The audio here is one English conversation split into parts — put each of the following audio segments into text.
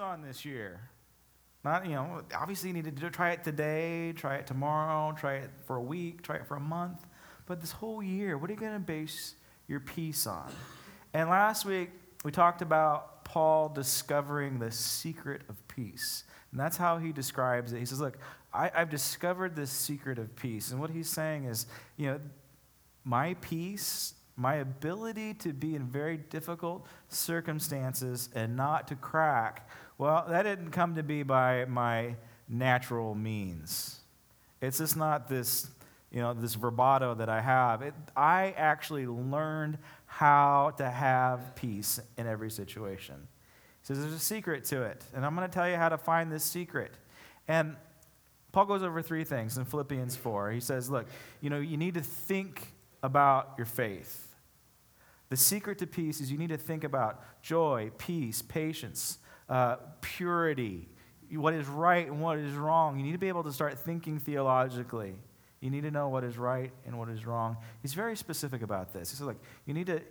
On this year. Not, you know, obviously you need to try it today, try it tomorrow, try it for a week, try it for a month, but this whole year, what are you going to base your peace on? And last week, we talked about Paul discovering the secret of peace, and that's how he describes it. He says, look, I've discovered this secret of peace, and what he's saying is, you know, my peace, my ability to be in very difficult circumstances and not to crack, well, that didn't come to be by my natural means. It's just not this, you know, this bravado that I have. I actually learned how to have peace in every situation. So there's a secret to it, and I'm going to tell you how to find this secret. And Paul goes over three things in Philippians 4. He says, look, you know, you need to think about your faith. The secret to peace is you need to think about joy, peace, patience, purity, what is right and what is wrong. You need to be able to start thinking theologically. You need to know what is right and what is wrong. He's very specific about this. He says, look, you need to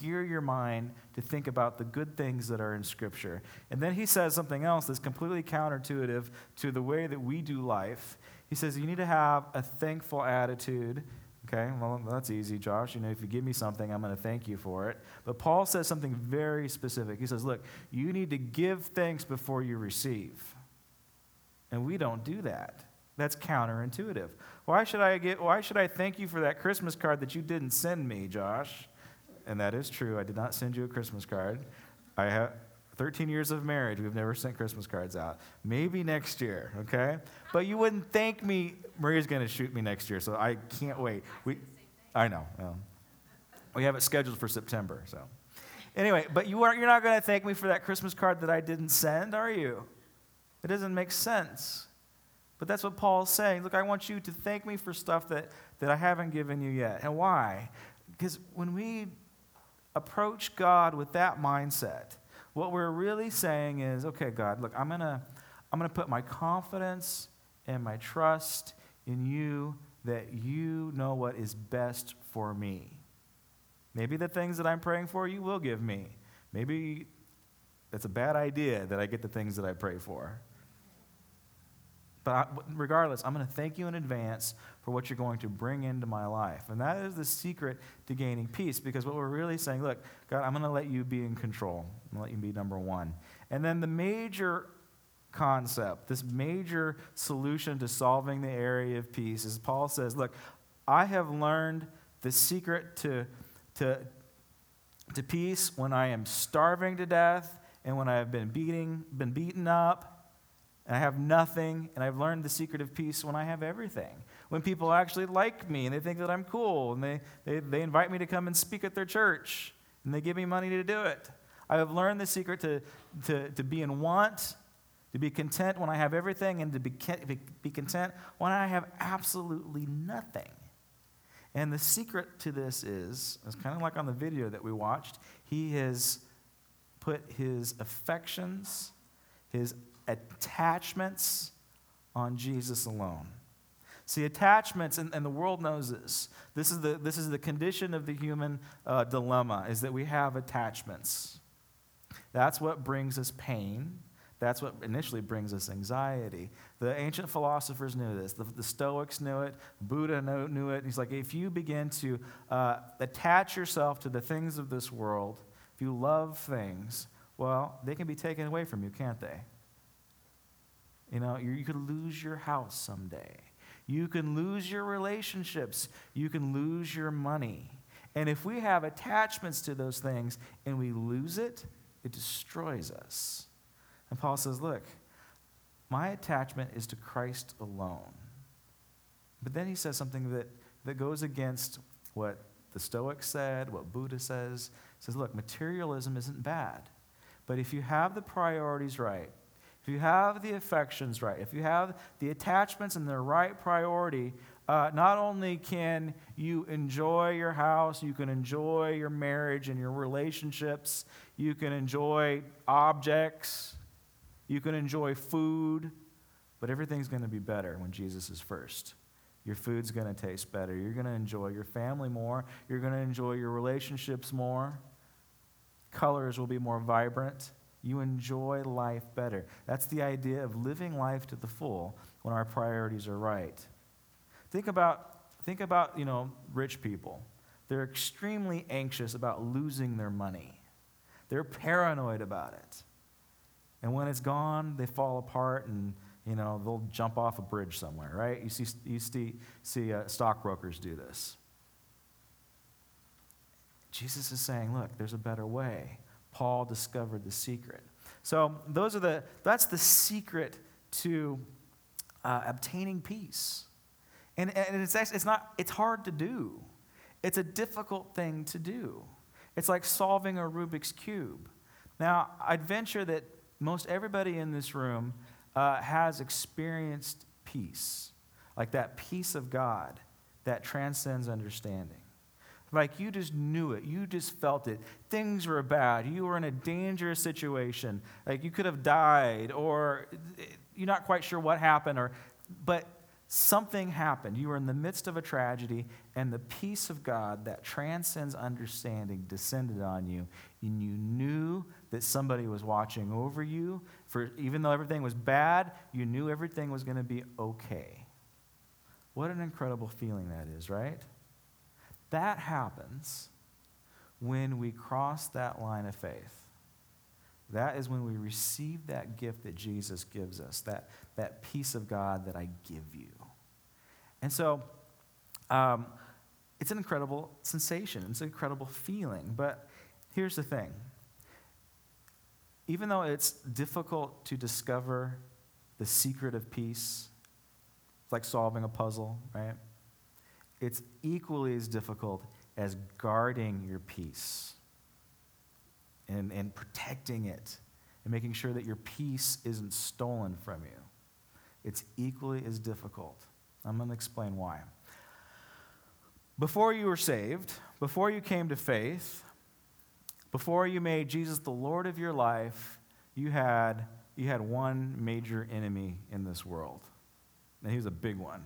gear your mind to think about the good things that are in Scripture. And then he says something else that's completely counterintuitive to the way that we do life. He says you need to have a thankful attitude. Okay, well, that's easy, Josh. You know, if you give me something, I'm going to thank you for it. But Paul says something very specific. He says, look, you need to give thanks before you receive. And we don't do that. That's counterintuitive. Why should I thank you for that Christmas card that you didn't send me, Josh? And that is true. I did not send you a Christmas card. I have 13 years of marriage. We've never sent Christmas cards out. Maybe next year, okay? But you wouldn't thank me. Maria's going to shoot me next year, so I can't wait. I know. We have it scheduled for September. So, anyway, but you're not going to thank me for that Christmas card that I didn't send, are you? It doesn't make sense. But that's what Paul's saying. Look, I want you to thank me for stuff that I haven't given you yet. And why? Because when we approach God with that mindset, what we're really saying is, okay, God, look, I'm going to I'm going to put my confidence and my trust in you, that you know what is best for me. Maybe the things that I'm praying for, you will give me. Maybe it's a bad idea that I get the things that I pray for. But regardless, I'm going to thank you in advance for what you're going to bring into my life. And that is the secret to gaining peace, because what we're really saying, look, God, I'm going to let you be in control. I'm going to let you be number one. And then the major concept, this major solution to solving the area of peace is Paul says, look, I have learned the secret to peace when I am starving to death and when I have been beaten up, and I have nothing, and I've learned the secret of peace when I have everything. When people actually like me, and they think that I'm cool, and they invite me to come and speak at their church, and they give me money to do it. I have learned the secret to be in want, to be content when I have everything, and to be content when I have absolutely nothing. And the secret to this is, it's kind of like on the video that we watched, he has put his affections, his attachments on Jesus alone. See, attachments, and the world knows this. This is the condition of the human dilemma, is that we have attachments. That's what brings us pain. That's what initially brings us anxiety. The ancient philosophers knew this. The Stoics knew it. Buddha knew it. And he's like, if you begin to attach yourself to the things of this world, if you love things, well, they can be taken away from you, can't they? You know, you could lose your house someday. You can lose your relationships. You can lose your money. And if we have attachments to those things and we lose it, it destroys us. And Paul says, look, my attachment is to Christ alone. But then he says something that goes against what the Stoics said, what Buddha says. He says, look, materialism isn't bad. But if you have the priorities right, if you have the affections right, if you have the attachments in the right priority, not only can you enjoy your house, you can enjoy your marriage and your relationships, you can enjoy objects, you can enjoy food, but everything's going to be better when Jesus is first. Your food's going to taste better. You're going to enjoy your family more. You're going to enjoy your relationships more. Colors will be more vibrant. You enjoy life better. That's the idea of living life to the full when our priorities are right. Think about, you know, rich people. They're extremely anxious about losing their money. They're paranoid about it. And when it's gone, they fall apart and, you know, they'll jump off a bridge somewhere, right? You see stockbrokers do this. Jesus is saying, look, there's a better way. Paul discovered the secret. So that's the secret to obtaining peace. And it's hard to do. It's a difficult thing to do. It's like solving a Rubik's Cube. Now, I'd venture that most everybody in this room has experienced peace, like that peace of God that transcends understanding. Like you just knew it. You just felt it. Things were bad. You were in a dangerous situation. Like you could have died, or you're not quite sure what happened, but something happened. You were in the midst of a tragedy, and the peace of God that transcends understanding descended on you, and you knew that somebody was watching over you. For even though everything was bad, you knew everything was going to be okay. What an incredible feeling that is, right? That happens when we cross that line of faith. That is when we receive that gift that Jesus gives us, that peace of God that I give you. And so it's an incredible sensation. It's an incredible feeling. But here's the thing. Even though it's difficult to discover the secret of peace, it's like solving a puzzle, right? It's equally as difficult as guarding your peace and protecting it and making sure that your peace isn't stolen from you. It's equally as difficult. I'm going to explain why. Before you were saved, before you came to faith, before you made Jesus the Lord of your life, you had you had one major enemy in this world. And he was a big one.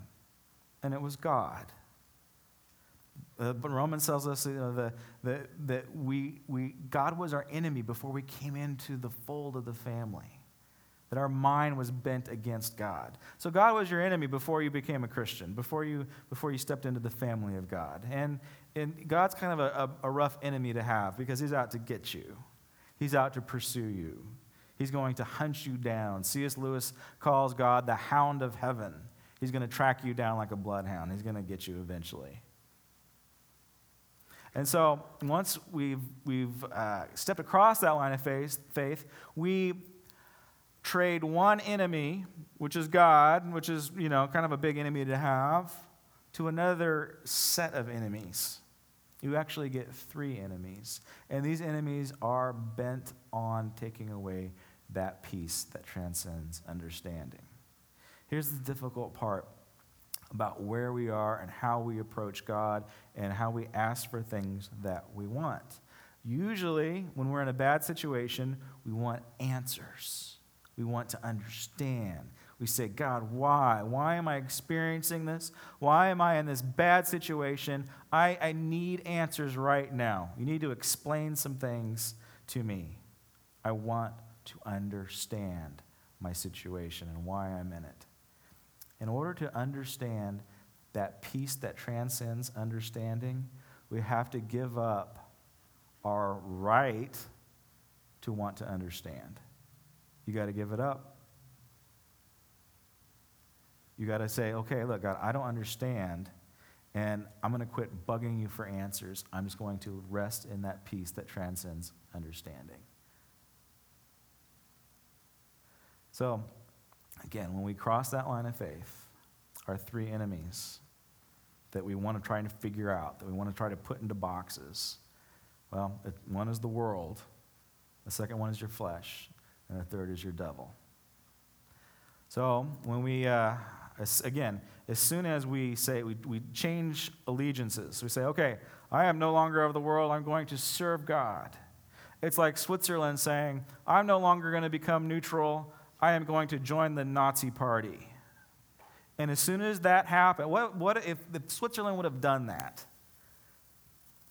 And it was God. But Romans tells us that God was our enemy before we came into the fold of the family. That our mind was bent against God. So God was your enemy before you became a Christian, before you stepped into the family of God. And God's kind of a rough enemy to have because he's out to get you. He's out to pursue you. He's going to hunt you down. C.S. Lewis calls God the hound of heaven. He's going to track you down like a bloodhound. He's going to get you eventually. And so once we've stepped across that line of faith, we trade one enemy, which is God, which is, you know, kind of a big enemy to have, to another set of enemies. You actually get three enemies. And these enemies are bent on taking away that peace that transcends understanding. Here's the difficult part about where we are and how we approach God and how we ask for things that we want. Usually, when we're in a bad situation, we want answers. We want to understand. We say, God, why? Why am I experiencing this? Why am I in this bad situation? I need answers right now. You need to explain some things to me. I want to understand my situation and why I'm in it. In order to understand that peace that transcends understanding, we have to give up our right to want to understand. You got to give it up. You got to say, okay, look, God, I don't understand, and I'm going to quit bugging you for answers. I'm just going to rest in that peace that transcends understanding. So, again, when we cross that line of faith, our three enemies that we want to try and figure out, that we want to try to put into boxes, well, one is the world, the second one is your flesh, and the third is your devil. So when we, again, as soon as we say, we change allegiances, we say, okay, I am no longer of the world, I'm going to serve God. It's like Switzerland saying, I'm no longer going to become neutral, I am going to join the Nazi party. And as soon as that happened, what if Switzerland would have done that?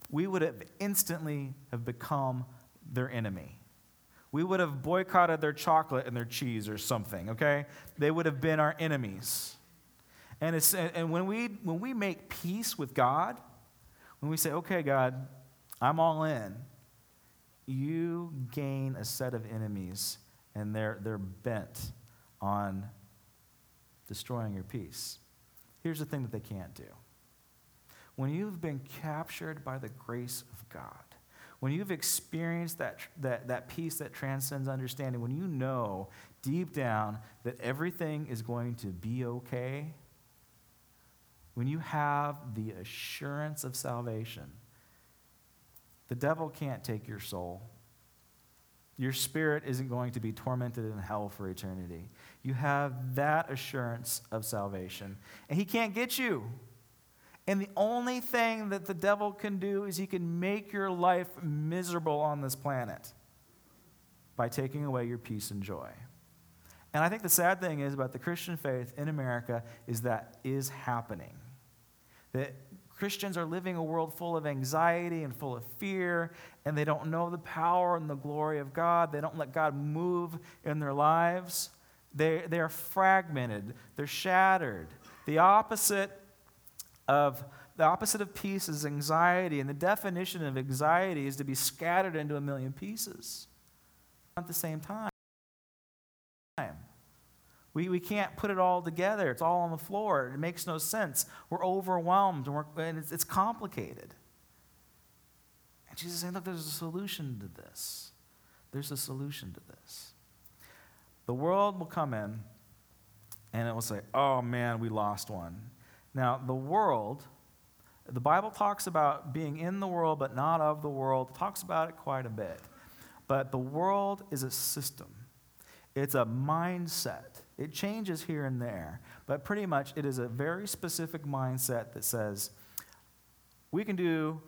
We would have instantly have become their enemy. We would have boycotted their chocolate and their cheese or something, okay? They would have been our enemies. And when we make peace with God, when we say, okay, God, I'm all in, you gain a set of enemies. And they're bent on destroying your peace. Here's the thing that they can't do. When you've been captured by the grace of God, when you've experienced that peace that transcends understanding, when you know deep down that everything is going to be okay, when you have the assurance of salvation, the devil can't take your soul. Your spirit isn't going to be tormented in hell for eternity. You have that assurance of salvation. And he can't get you. And the only thing that the devil can do is he can make your life miserable on this planet by taking away your peace and joy. And I think the sad thing is about the Christian faith in America is that is happening. That Christians are living a world full of anxiety and full of fear, and they don't know the power and the glory of God. They don't let God move in their lives. They are fragmented. They're shattered. The opposite of peace is anxiety, and the definition of anxiety is to be scattered into a million pieces. At the same time, we can't put it all together. It's all on the floor. It makes no sense. We're overwhelmed, and it's complicated. And Jesus is saying, look, there's a solution to this. There's a solution to this. The world will come in, and it will say, oh, man, we lost one. Now, the world, the Bible talks about being in the world but not of the world. It talks about it quite a bit. But the world is a system. It's a mindset. It changes here and there, but pretty much it is a very specific mindset that says, we can do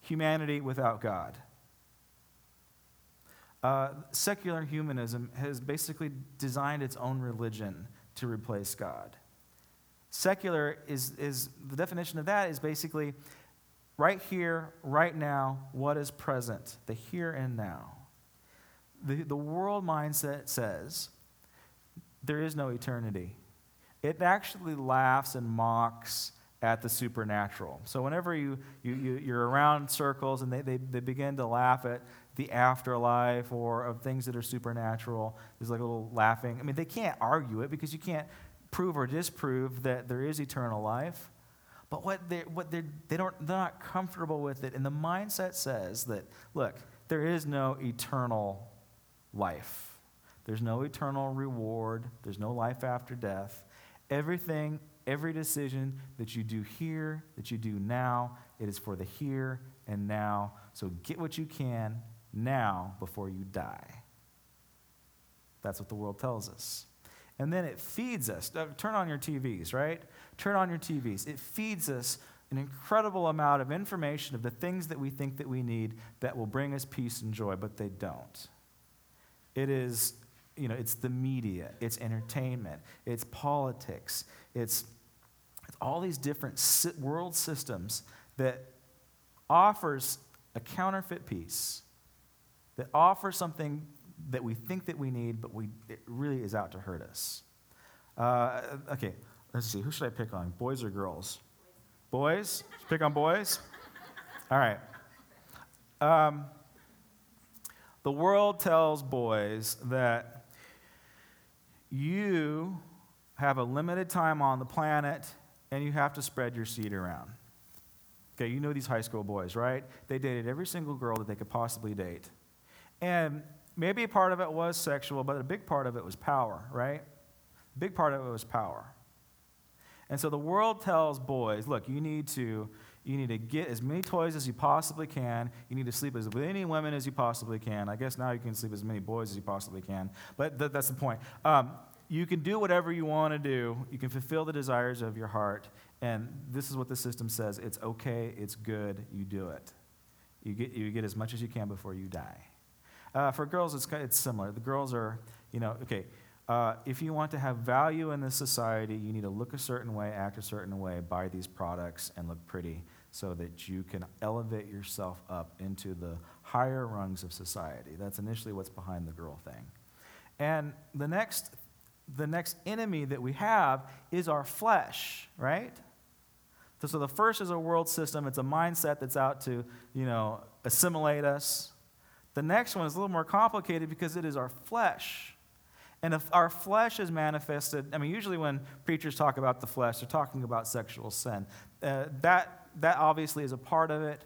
humanity without God. Secular humanism has basically designed its own religion to replace God. Secular is the definition of that is basically right here, right now, what is present, the here and now. The world mindset says there is no eternity. It actually laughs and mocks at the supernatural. So whenever you're around circles and they begin to laugh at the afterlife or of things that are supernatural, there's like a little laughing. I mean, they can't argue it because you can't prove or disprove that there is eternal life. But they're not comfortable with it. And the mindset says that, look, there is no eternal life. There's no eternal reward. There's no life after death. Everything, every decision that you do here, that you do now, it is for the here and now. So get what you can now before you die. That's what the world tells us. And then it feeds us. Turn on your TVs, right? Turn on your TVs. It feeds us an incredible amount of information of the things that we think that we need that will bring us peace and joy, but they don't. It is, you know, it's the media, it's entertainment, it's politics, it's all these different world systems that offers a counterfeit peace, that offers something that we think that we need, but it really is out to hurt us. Okay, let's see, who should I pick on, boys or girls? Boys? Pick on boys? All right. The world tells boys that you have a limited time on the planet and you have to spread your seed around. Okay, you know these high school boys, right? They dated every single girl that they could possibly date. And maybe a part of it was sexual, but a big part of it was power, right? A big part of it was power. And so the world tells boys, look, you need to get as many toys as you possibly can. You need to sleep with as many women as you possibly can. I guess now you can sleep with as many boys as you possibly can. But that's the point. You can do whatever you want to do. You can fulfill the desires of your heart. And this is what the system says. It's okay. It's good. You do it. You get as much as you can before you die. For girls, it's similar. The girls are, you know, okay. If you want to have value in this society, you need to look a certain way, act a certain way, buy these products, and look pretty so that you can elevate yourself up into the higher rungs of society. That's initially what's behind the girl thing. And the next enemy that we have is our flesh, right? So the first is a world system. It's a mindset that's out to, you know, assimilate us. The next one is a little more complicated because it is our flesh. And if our flesh is manifested, I mean, usually when preachers talk about the flesh, they're talking about sexual sin. That obviously is a part of it,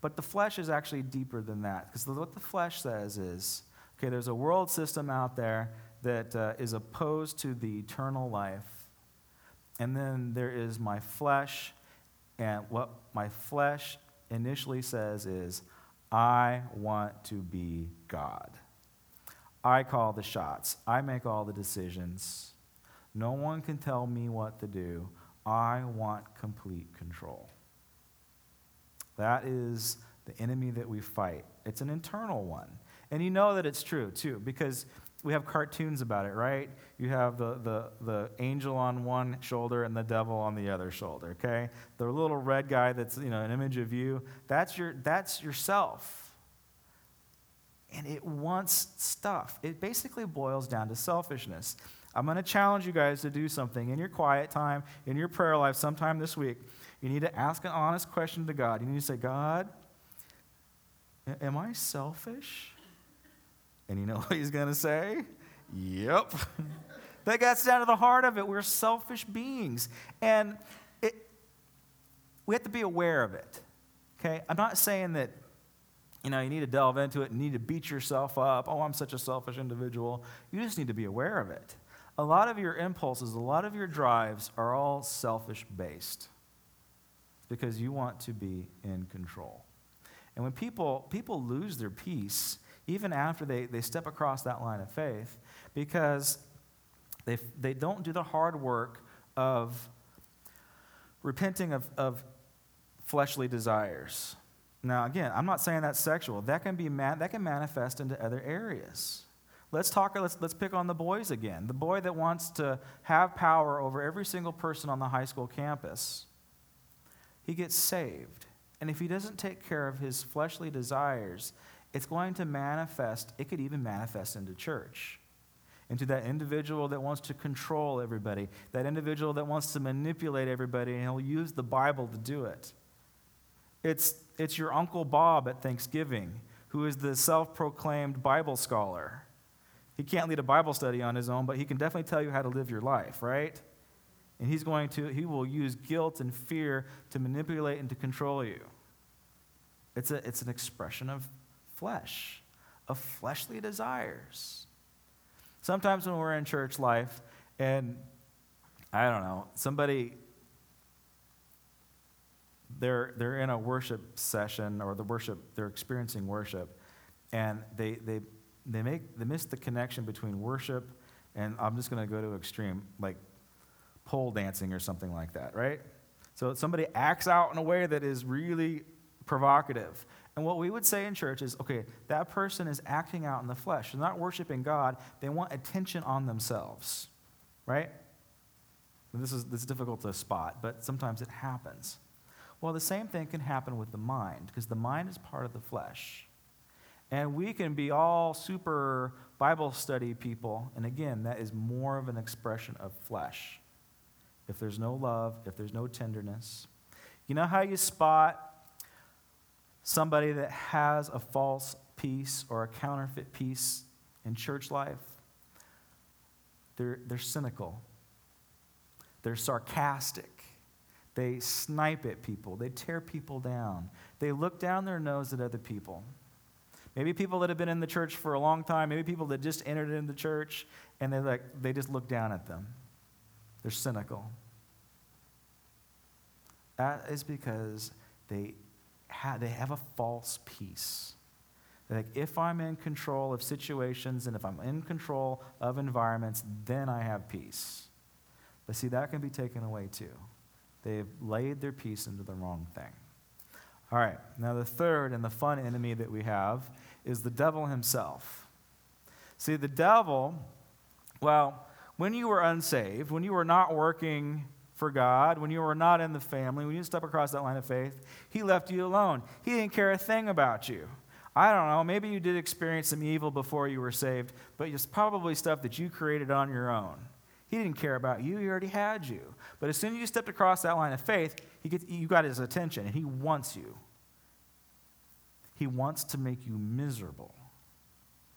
but the flesh is actually deeper than that, because what the flesh says is, okay, there's a world system out there that is opposed to the eternal life, and then there is my flesh, and what my flesh initially says is, I want to be God. I call the shots. I make all the decisions. No one can tell me what to do. I want complete control. That is the enemy that we fight. It's an internal one. And you know that it's true, too, because we have cartoons about it, right? You have the angel on one shoulder and the devil on the other shoulder, okay? The little red guy that's, you know, an image of you, that's yourself. And it wants stuff. It basically boils down to selfishness. I'm going to challenge you guys to do something in your quiet time, in your prayer life sometime this week. You need to ask an honest question to God. You need to say, God, am I selfish? And you know what he's going to say? Yep. That gets down to the heart of it. We're selfish beings. And we have to be aware of it. Okay? I'm not saying that, you know, you need to delve into it. You need to beat yourself up. Oh, I'm such a selfish individual. You just need to be aware of it. A lot of your impulses, a lot of your drives are all selfish-based because you want to be in control. And when people lose their peace, even after they step across that line of faith, because they don't do the hard work of repenting of fleshly desires. Now, again, I'm not saying that's sexual. That can be that can manifest into other areas. Let's pick on the boys again. The boy that wants to have power over every single person on the high school campus, he gets saved. And if he doesn't take care of his fleshly desires, it's going to manifest. It could even manifest into church, into that individual that wants to control everybody, that individual that wants to manipulate everybody, and he'll use the Bible to do it. It's your Uncle Bob at Thanksgiving, who is the self-proclaimed Bible scholar. He can't lead a Bible study on his own, but he can definitely tell you how to live your life, right? And he will use guilt and fear to manipulate and to control you. It's an expression of flesh, of fleshly desires. Sometimes when we're in church life, and I don't know, somebody, they're in a worship session, or they're experiencing worship, and they miss the connection between worship and, I'm just going to go to extreme, like pole dancing or something like that, right? So somebody acts out in a way that is really provocative. And what we would say in church is, okay, that person is acting out in the flesh. They're not worshiping God. They want attention on themselves, right? And this is difficult to spot, but sometimes it happens. Well, the same thing can happen with the mind, because the mind is part of the flesh. And we can be all super Bible study people, and again, that is more of an expression of flesh. If there's no love, if there's no tenderness. You know how you spot somebody that has a false peace or a counterfeit peace in church life? They're cynical. They're sarcastic. They snipe at people. They tear people down. They look down their nose at other people. Maybe people that have been in the church for a long time, maybe people that just entered into the church, and they just look down at them. They're cynical. That is because they have a false peace. They're like, if I'm in control of situations and if I'm in control of environments, then I have peace. But see, that can be taken away too. They've laid their peace into the wrong thing. All right, now the third and the fun enemy that we have is the devil himself. See, the devil, well, when you were unsaved, when you were not working for God, when you were not in the family, when you step across that line of faith, he left you alone. He didn't care a thing about you. I don't know, maybe you did experience some evil before you were saved, but it's probably stuff that you created on your own. He didn't care about you. He already had you. But as soon as you stepped across that line of faith, you got his attention, and he wants you. He wants to make you miserable.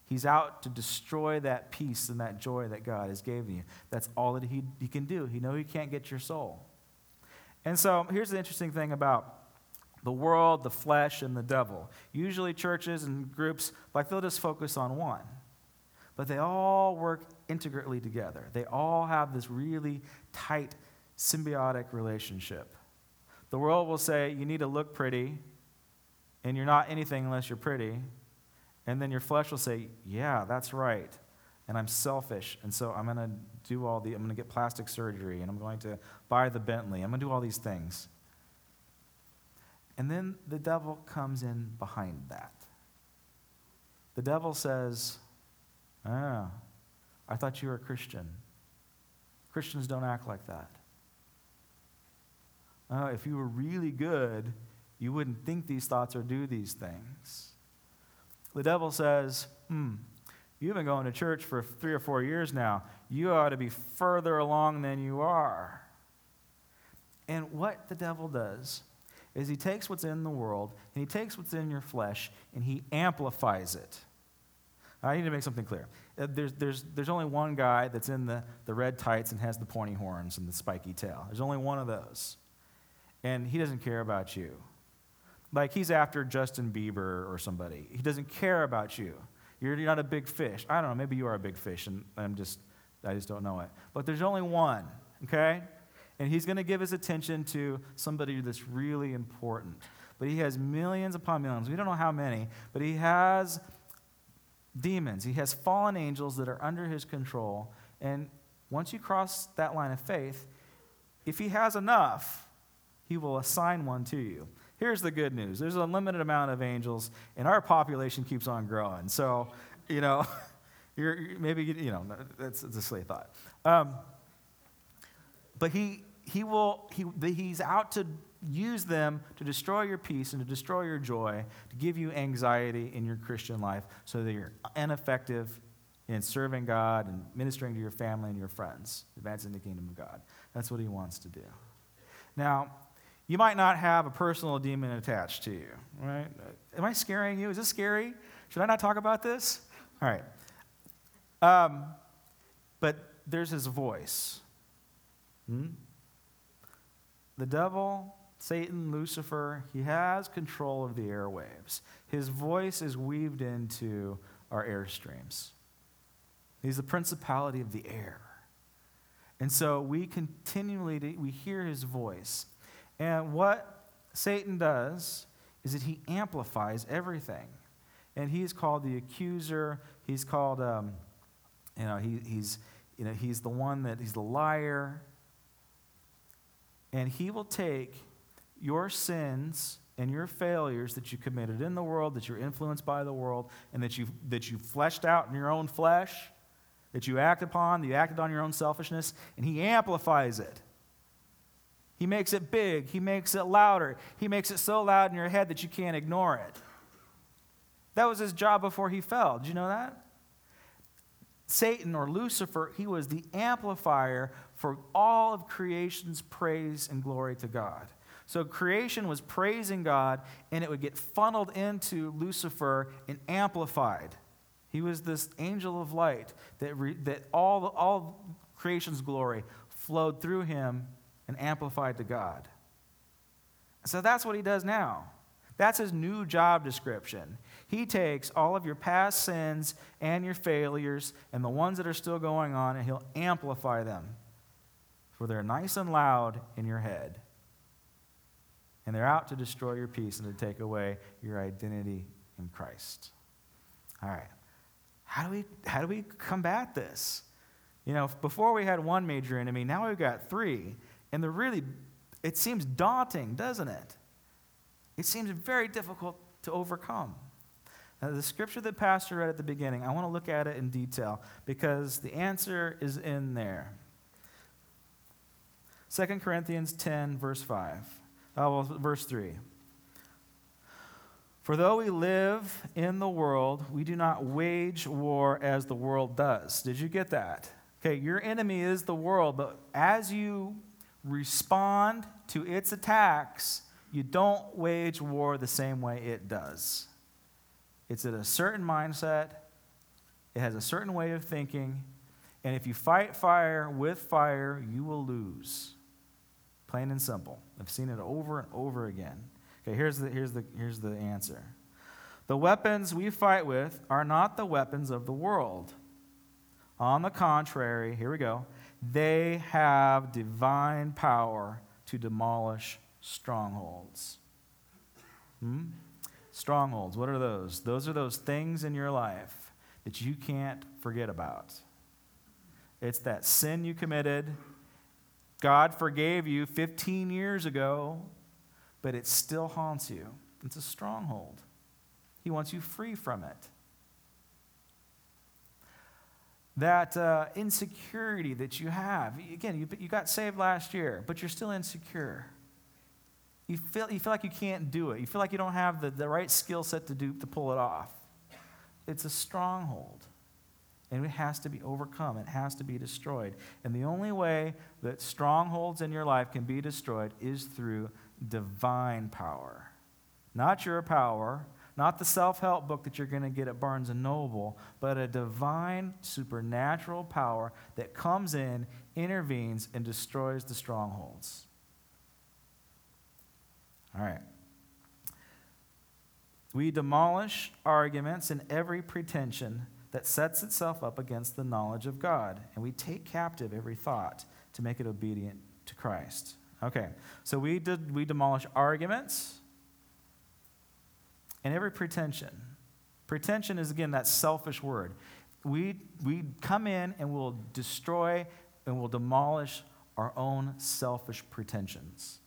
He's out to destroy that peace and that joy that God has given you. That's all that he can do. He knows he can't get your soul. And so here's the interesting thing about the world, the flesh, and the devil. Usually churches and groups, like, they'll just focus on one. But they all work integrally together. They all have this really tight, symbiotic relationship. The world will say, you need to look pretty, and you're not anything unless you're pretty. And then your flesh will say, yeah, that's right, and I'm selfish, and so I'm going to get plastic surgery, and I'm going to buy the Bentley. I'm going to do all these things. And then the devil comes in behind that. The devil says, ah, I thought you were a Christian. Christians don't act like that. Oh, if you were really good, you wouldn't think these thoughts or do these things. The devil says, you've been going to church for 3 or 4 years now. You ought to be further along than you are. And what the devil does is he takes what's in the world, and he takes what's in your flesh, and he amplifies it. I need to make something clear. There's only one guy that's in the red tights and has the pointy horns and the spiky tail. There's only one of those. And he doesn't care about you. Like, he's after Justin Bieber or somebody. He doesn't care about you. You're not a big fish. I don't know, maybe you are a big fish, and I just don't know it. But there's only one, okay? And he's going to give his attention to somebody that's really important. But he has millions upon millions. We don't know how many, but he has demons. He has fallen angels that are under his control. And once you cross that line of faith, if he has enough, he will assign one to you. here's the good news. There's an unlimited amount of angels, and our population keeps on growing. So, you know, that's a silly thought. But he's out to use them to destroy your peace and to destroy your joy, to give you anxiety in your Christian life so that you're ineffective in serving God and ministering to your family and your friends, advancing the kingdom of God. That's what he wants to do. Now, you might not have a personal demon attached to you, right? Am I scaring you? Is this scary? Should I not talk about this? All right. But there's his voice. The devil, Satan, Lucifer, he has control of the airwaves. His voice is weaved into our airstreams. He's the principality of the air. And so we hear his voice. And what Satan does is that he amplifies everything. And he's called the accuser. He's called, he's the one that, he's the liar. And he will take your sins and your failures that you committed in the world, that you're influenced by the world, and that you fleshed out in your own flesh, that you acted on your own selfishness, and he amplifies it. He makes it big. He makes it louder. He makes it so loud in your head that you can't ignore it. That was his job before he fell. Did you know that? Satan, or Lucifer, he was the amplifier for all of creation's praise and glory to God. So creation was praising God, and it would get funneled into Lucifer and amplified. He was this angel of light that all creation's glory flowed through him and amplified to God. So that's what he does now. That's his new job description. He takes all of your past sins and your failures and the ones that are still going on, and he'll amplify them. For they're nice and loud in your head. And they're out to destroy your peace and to take away your identity in Christ. All right. How do we combat this? You know, before we had one major enemy, now we've got three. And it seems daunting, doesn't it? It seems very difficult to overcome. Now, the scripture that Pastor read at the beginning, I want to look at it in detail because the answer is in there. 2 Corinthians 10, verse 3. For though we live in the world, we do not wage war as the world does. Did you get that? Okay, your enemy is the world, but as you respond to its attacks, you don't wage war the same way it does. It's at a certain mindset. It has a certain way of thinking. And if you fight fire with fire, you will lose. Plain and simple. I've seen it over and over again. Okay, here's the answer. The weapons we fight with are not the weapons of the world. On the contrary, here we go, they have divine power to demolish strongholds. Strongholds, what are those? Those are those things in your life that you can't forget about. It's that sin you committed. God forgave you 15 years ago, but it still haunts you. It's a stronghold. He wants you free from it. That insecurity that you have. Again, you got saved last year, but you're still insecure. You feel like you can't do it. You feel like you don't have the right skill set to pull it off. It's a stronghold, and it has to be overcome. It has to be destroyed. And the only way that strongholds in your life can be destroyed is through divine power. Not your power, not the self-help book that you're going to get at Barnes & Noble, but a divine supernatural power that comes in, intervenes, and destroys the strongholds. All right. We demolish arguments and every pretension that sets itself up against the knowledge of God, and we take captive every thought to make it obedient to Christ. Okay, so we demolish arguments and every pretension. Pretension is, again, that selfish word. We come in and we'll destroy and we'll demolish our own selfish pretensions.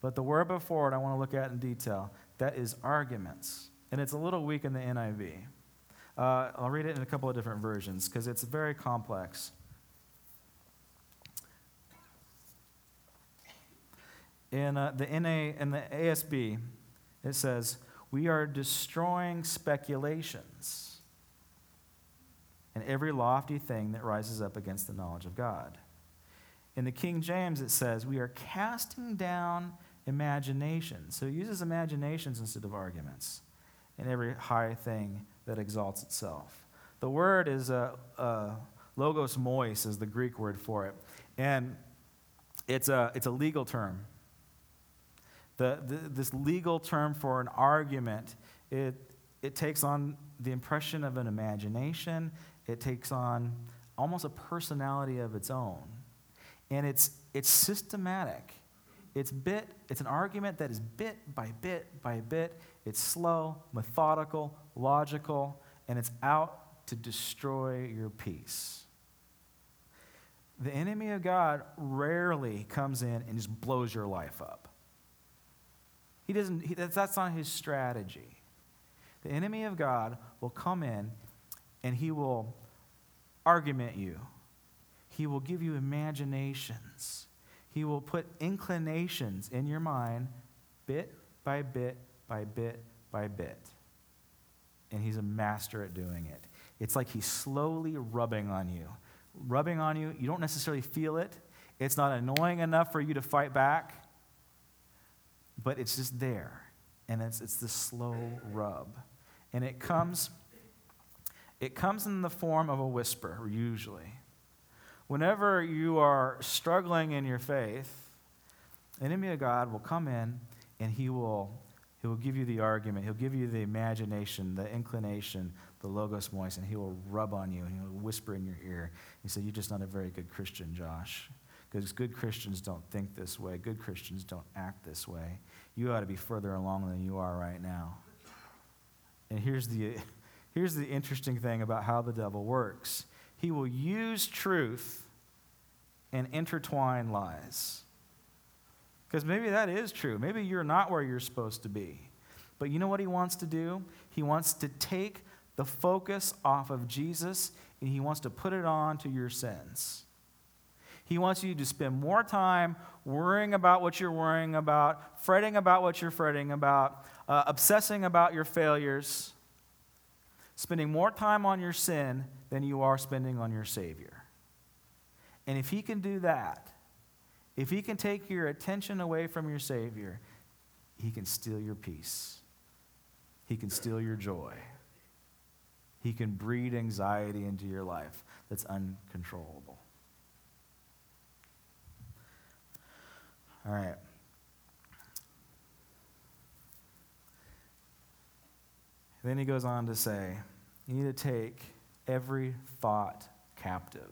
But the word before it I want to look at in detail. That is arguments. And it's a little weak in the NIV. I'll read it in a couple of different versions because it's very complex. In the NA and the ASB, it says, we are destroying speculations and every lofty thing that rises up against the knowledge of God. In the King James, it says, we are casting down imaginations. So it uses imaginations instead of arguments, and every high thing that exalts itself. The word is logos mois is the Greek word for it, and it's a legal term. This legal term for an argument, it takes on the impression of an imagination. It takes on almost a personality of its own, and it's systematic. It's an argument that is bit by bit by bit. It's slow, methodical, logical, and it's out to destroy your peace. The enemy of God rarely comes in and just blows your life up. He doesn't. That's not his strategy. The enemy of God will come in and he will argument you. He will give you imaginations. He will put inclinations in your mind bit by bit by bit by bit. And he's a master at doing it. It's like he's slowly rubbing on you. Rubbing on you, you don't necessarily feel it. It's not annoying enough for you to fight back, but it's just there. And it's the slow rub. And it comes in the form of a whisper, usually. Whenever you are struggling in your faith, the enemy of God will come in and he will give you the argument. He'll give you the imagination, the inclination, the logos mois, and he will rub on you and he will whisper in your ear. He said, you're just not a very good Christian, Josh. Because good Christians don't think this way. Good Christians don't act this way. You ought to be further along than you are right now. And here's the interesting thing about how the devil works. He will use truth and intertwine lies. Because maybe that is true. Maybe you're not where you're supposed to be. But you know what he wants to do? He wants to take the focus off of Jesus, and he wants to put it on to your sins. He wants you to spend more time worrying about what you're worrying about, fretting about what you're fretting about, obsessing about your failures, spending more time on your sin than you are spending on your Savior. And if he can do that, if he can take your attention away from your Savior, he can steal your peace. He can steal your joy. He can breed anxiety into your life that's uncontrollable. All right. Then he goes on to say, you need to take every thought captive.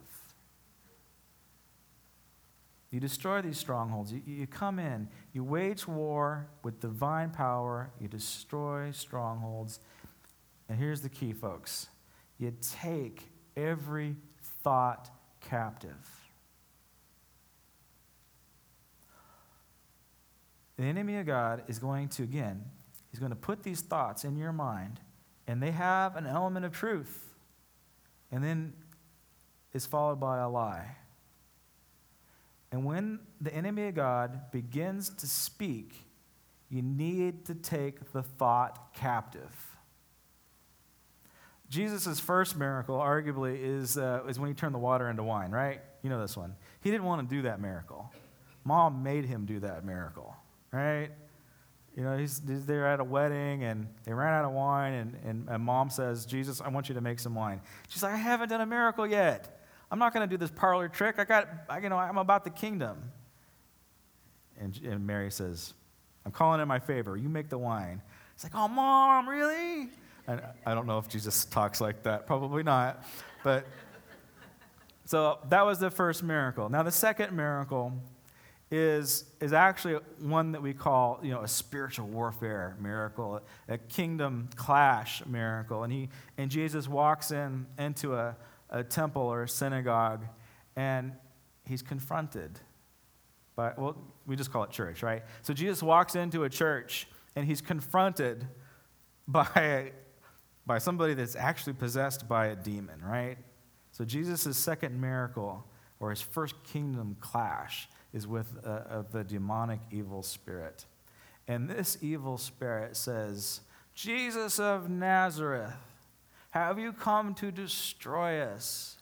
You destroy these strongholds. You come in. You wage war with divine power. You destroy strongholds. And here's the key, folks. You take every thought captive. The enemy of God is going to, again, he's going to put these thoughts in your mind, and they have an element of truth, and then is followed by a lie. And when the enemy of God begins to speak, you need to take the thought captive. Jesus' first miracle, arguably, is when he turned the water into wine, right? You know this one. He didn't want to do that miracle. Mom made him do that miracle. Right? You know, they're at a wedding, and they ran out of wine, and Mom says, Jesus, I want you to make some wine. She's like, I haven't done a miracle yet. I'm not going to do this parlor trick. I'm about the kingdom. And Mary says, I'm calling in my favor. You make the wine. It's like, oh, Mom, really? And I don't know if Jesus talks like that. Probably not. But so that was the first miracle. Now, the second miracle is actually one that we call, you know, a spiritual warfare miracle, a kingdom clash miracle. And Jesus walks into a temple or a synagogue, and he's confronted but well, we just call it church, right? So Jesus walks into a church and he's confronted by somebody that's actually possessed by a demon, right? So Jesus' second miracle, or his first kingdom clash, is with the demonic evil spirit. And this evil spirit says, Jesus of Nazareth, have you come to destroy us,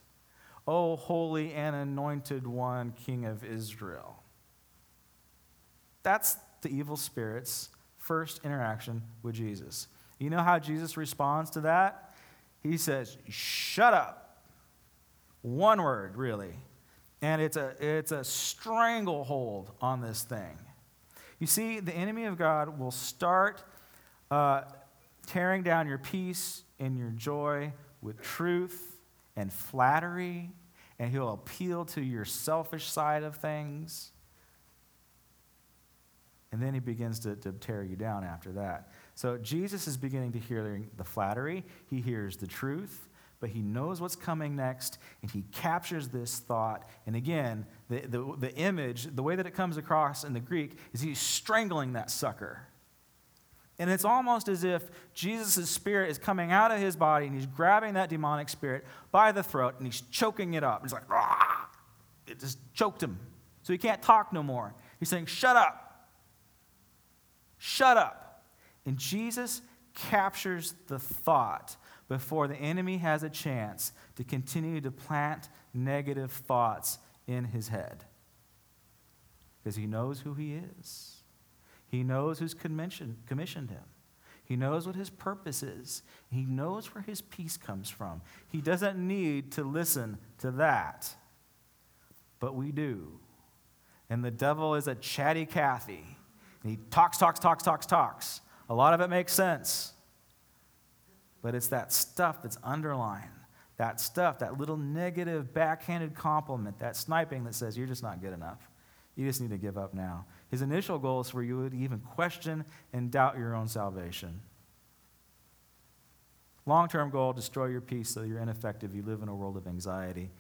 O holy and anointed one, King of Israel? That's the evil spirit's first interaction with Jesus. You know how Jesus responds to that? He says, shut up. One word, really. And it's a stranglehold on this thing. You see, the enemy of God will start tearing down your peace and your joy with truth and flattery, and he'll appeal to your selfish side of things. And then he begins to tear you down after that. So Jesus is beginning to hear the flattery. He hears the truth, but he knows what's coming next, and he captures this thought. And again, the image, the way that it comes across in the Greek, is he's strangling that sucker. And it's almost as if Jesus' spirit is coming out of his body, and he's grabbing that demonic spirit by the throat, and he's choking it up. It's like, ah! It just choked him. So he can't talk no more. He's saying, shut up. Shut up. And Jesus captures the thought before the enemy has a chance to continue to plant negative thoughts in his head. Because he knows who he is. He knows who's commissioned him. He knows what his purpose is. He knows where his peace comes from. He doesn't need to listen to that. But we do. And the devil is a chatty Cathy. And he talks. A lot of it makes sense. But it's that stuff that's underlying, that stuff, that little negative backhanded compliment, that sniping that says, you're just not good enough. You just need to give up now. His initial goal is for you to even question and doubt your own salvation. Long-term goal, destroy your peace so you're ineffective. You live in a world of anxiety.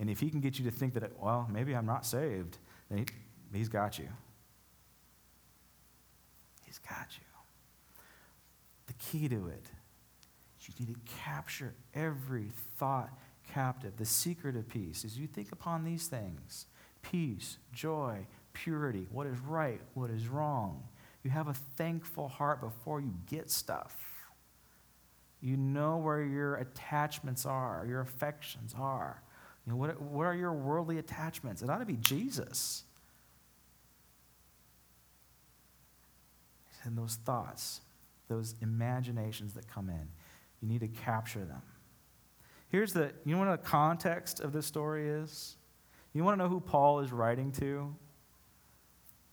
And if he can get you to think that, well, maybe I'm not saved, then he's got you. He's got you. The key to it, you need to capture every thought captive. The secret of peace is you think upon these things: peace, joy, purity, what is right, what is wrong. You have a thankful heart before you get stuff. You know where your attachments are, your affections are. You know, what are your worldly attachments? It ought to be Jesus. And those thoughts, those imaginations that come in, you need to capture them. You want to know the context of this story is? You want to know who Paul is writing to?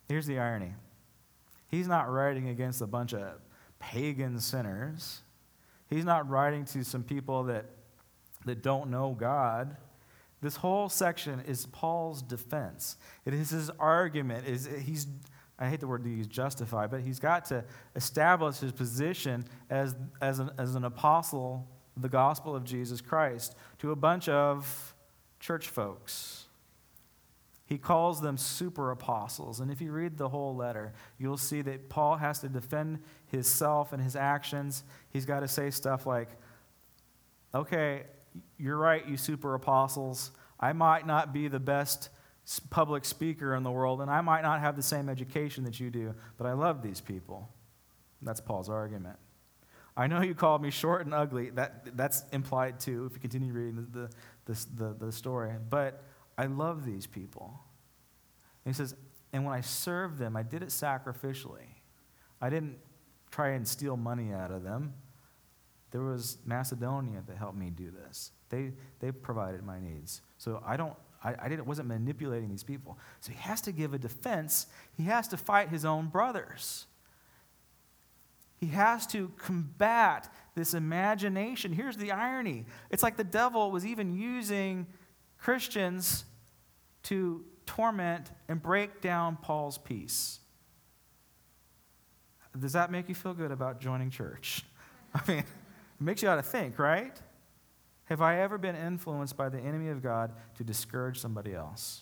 Here's the irony. He's not writing against a bunch of pagan sinners. He's not writing to some people that don't know God. This whole section is Paul's defense. It is his argument. I hate the word to use, justify, but he's got to establish his position as an apostle of the gospel of Jesus Christ to a bunch of church folks. He calls them super apostles, and if you read the whole letter, you'll see that Paul has to defend himself and his actions. He's got to say stuff like, okay, you're right, you super apostles. I might not be the best public speaker in the world, and I might not have the same education that you do, but I love these people. That's Paul's argument. I know you called me short and ugly. That's implied too, if you continue reading the story. But I love these people. And he says, and when I served them, I did it sacrificially. I didn't try and steal money out of them. There was Macedonia that helped me do this. They provided my needs. So I wasn't manipulating these people. So he has to give a defense. He has to fight his own brothers. He has to combat this imagination. Here's the irony. It's like the devil was even using Christians to torment and break down Paul's peace. Does that make you feel good about joining church? I mean, it makes you ought to think, right? Have I ever been influenced by the enemy of God to discourage somebody else?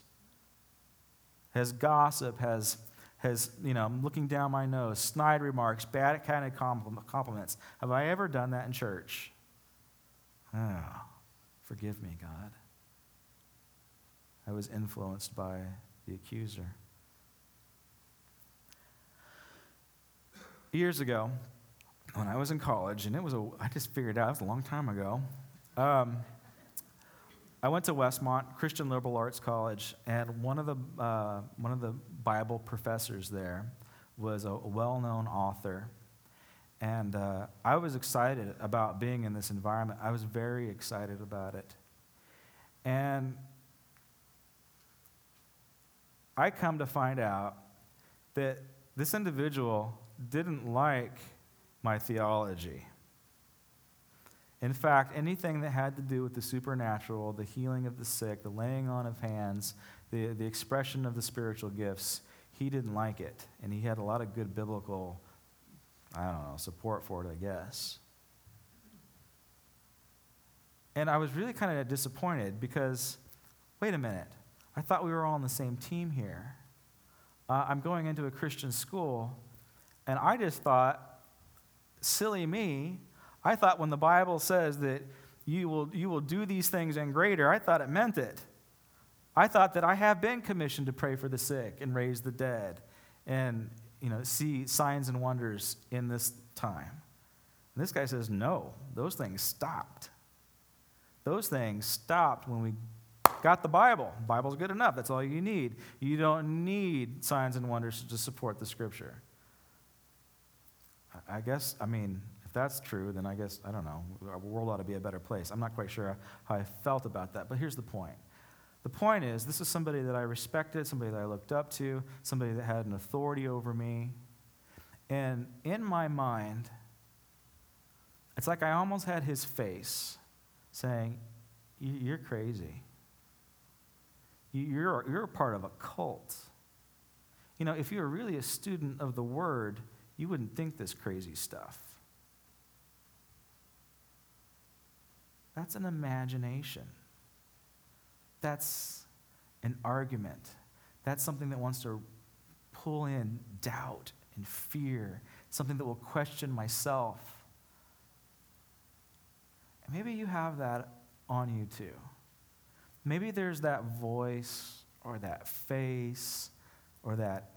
has gossip, has I'm looking down my nose, snide remarks, bad kind of compliments. Have I ever done that in church? Oh, forgive me, God. I was influenced by the accuser. Years ago, when I was in college, and it was I just figured out, it was a long time ago, I went to Westmont, Christian Liberal Arts College, and one of the Bible professors there was a well-known author, and I was excited about being in this environment. I was very excited about it, and I come to find out that this individual didn't like my theology. In fact, anything that had to do with the supernatural, the healing of the sick, the laying on of hands, the expression of the spiritual gifts, he didn't like it. And he had a lot of good biblical, support for it, I guess. And I was really kind of disappointed because, wait a minute, I thought we were all on the same team here. I'm going into a Christian school, and I just thought, silly me, I thought when the Bible says that you will do these things and greater, I thought it meant it. I thought that I have been commissioned to pray for the sick and raise the dead and, see signs and wonders in this time. And this guy says, no, those things stopped. Those things stopped when we got the Bible. The Bible's good enough. That's all you need. You don't need signs and wonders to support the Scripture. If that's true, then I guess, our world ought to be a better place. I'm not quite sure how I felt about that, but here's the point. The point is, this is somebody that I respected, somebody that I looked up to, somebody that had an authority over me. And in my mind, it's like I almost had his face saying, you're crazy. You're a part of a cult. If you were really a student of the Word, you wouldn't think this crazy stuff. That's an imagination. That's an argument. That's something that wants to pull in doubt and fear, something that will question myself. And maybe you have that on you too. Maybe there's that voice or that face or that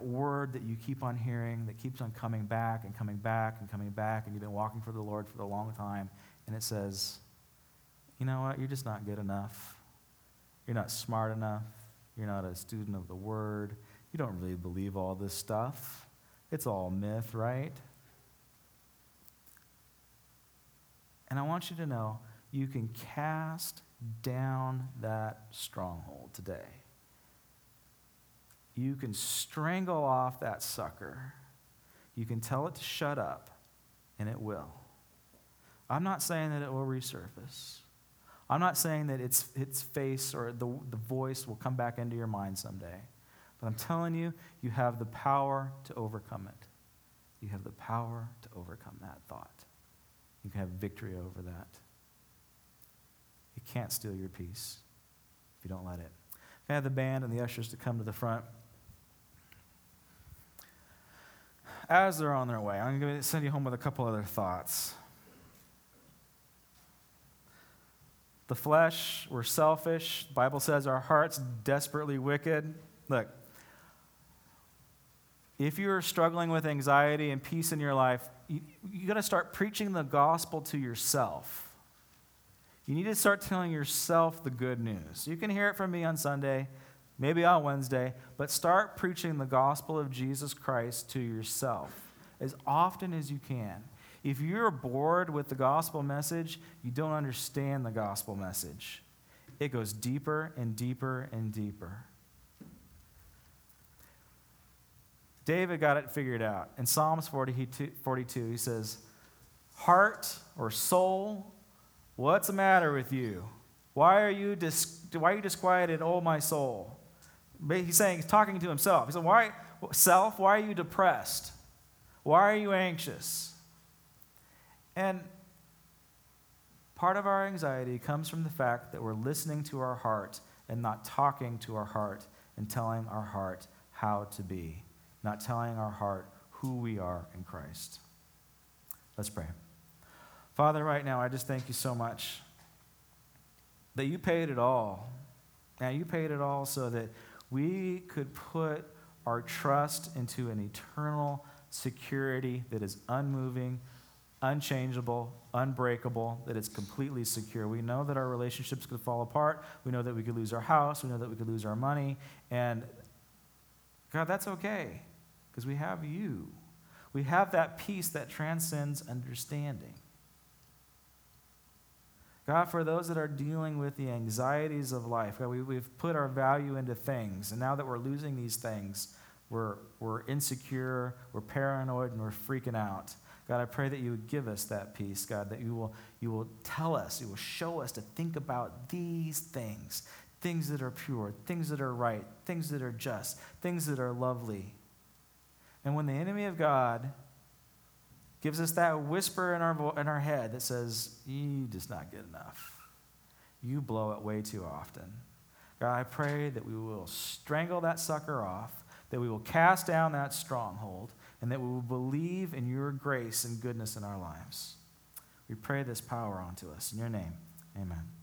word that you keep on hearing, that keeps on coming back and coming back and coming back, and you've been walking for the Lord for a long time, and it says, you know what, you're just not good enough. You're not smart enough. You're not a student of the Word. You don't really believe all this stuff. It's all myth, right? And I want you to know, you can cast down that stronghold today. You can strangle off that sucker. You can tell it to shut up, and it will. I'm not saying that it will resurface. I'm not saying that its face or the voice will come back into your mind someday. But I'm telling you, you have the power to overcome it. You have the power to overcome that thought. You can have victory over that. It can't steal your peace if you don't let it. Can I have the band and the ushers to come to the front? As they're on their way, I'm going to send you home with a couple other thoughts. The flesh, we're selfish. The Bible says our heart's desperately wicked. Look, if you're struggling with anxiety and peace in your life, you got to start preaching the gospel to yourself. You need to start telling yourself the good news. You can hear it from me on Sunday, maybe on Wednesday, but start preaching the gospel of Jesus Christ to yourself as often as you can. If you're bored with the gospel message, you don't understand the gospel message. It goes deeper and deeper and deeper. David got it figured out. In Psalms 42, he says, heart or soul, what's the matter with you? Why are you disquieted, O my soul? He's talking to himself. He said, why are you depressed? Why are you anxious? And part of our anxiety comes from the fact that we're listening to our heart and not talking to our heart and telling our heart how to be, not telling our heart who we are in Christ. Let's pray. Father, right now, I just thank you so much that you paid it all. Now, you paid it all so that we could put our trust into an eternal security that is unmoving, unchangeable, unbreakable, that it's completely secure. We know that our relationships could fall apart. We know that we could lose our house. We know that we could lose our money. And God, that's okay, because we have you. We have that peace that transcends understanding. God, for those that are dealing with the anxieties of life, God, we've put our value into things, and now that we're losing these things, we're insecure, we're paranoid, and we're freaking out. God, I pray that you would give us that peace, God, that you will tell us, you will show us to think about these things that are pure, things that are right, things that are just, things that are lovely. And when the enemy of God gives us that whisper in our head that says, you're just not good enough, you blow it way too often, God, I pray that we will strangle that sucker off, that we will cast down that stronghold, and that we will believe in your grace and goodness in our lives. We pray this power onto us. In your name, amen.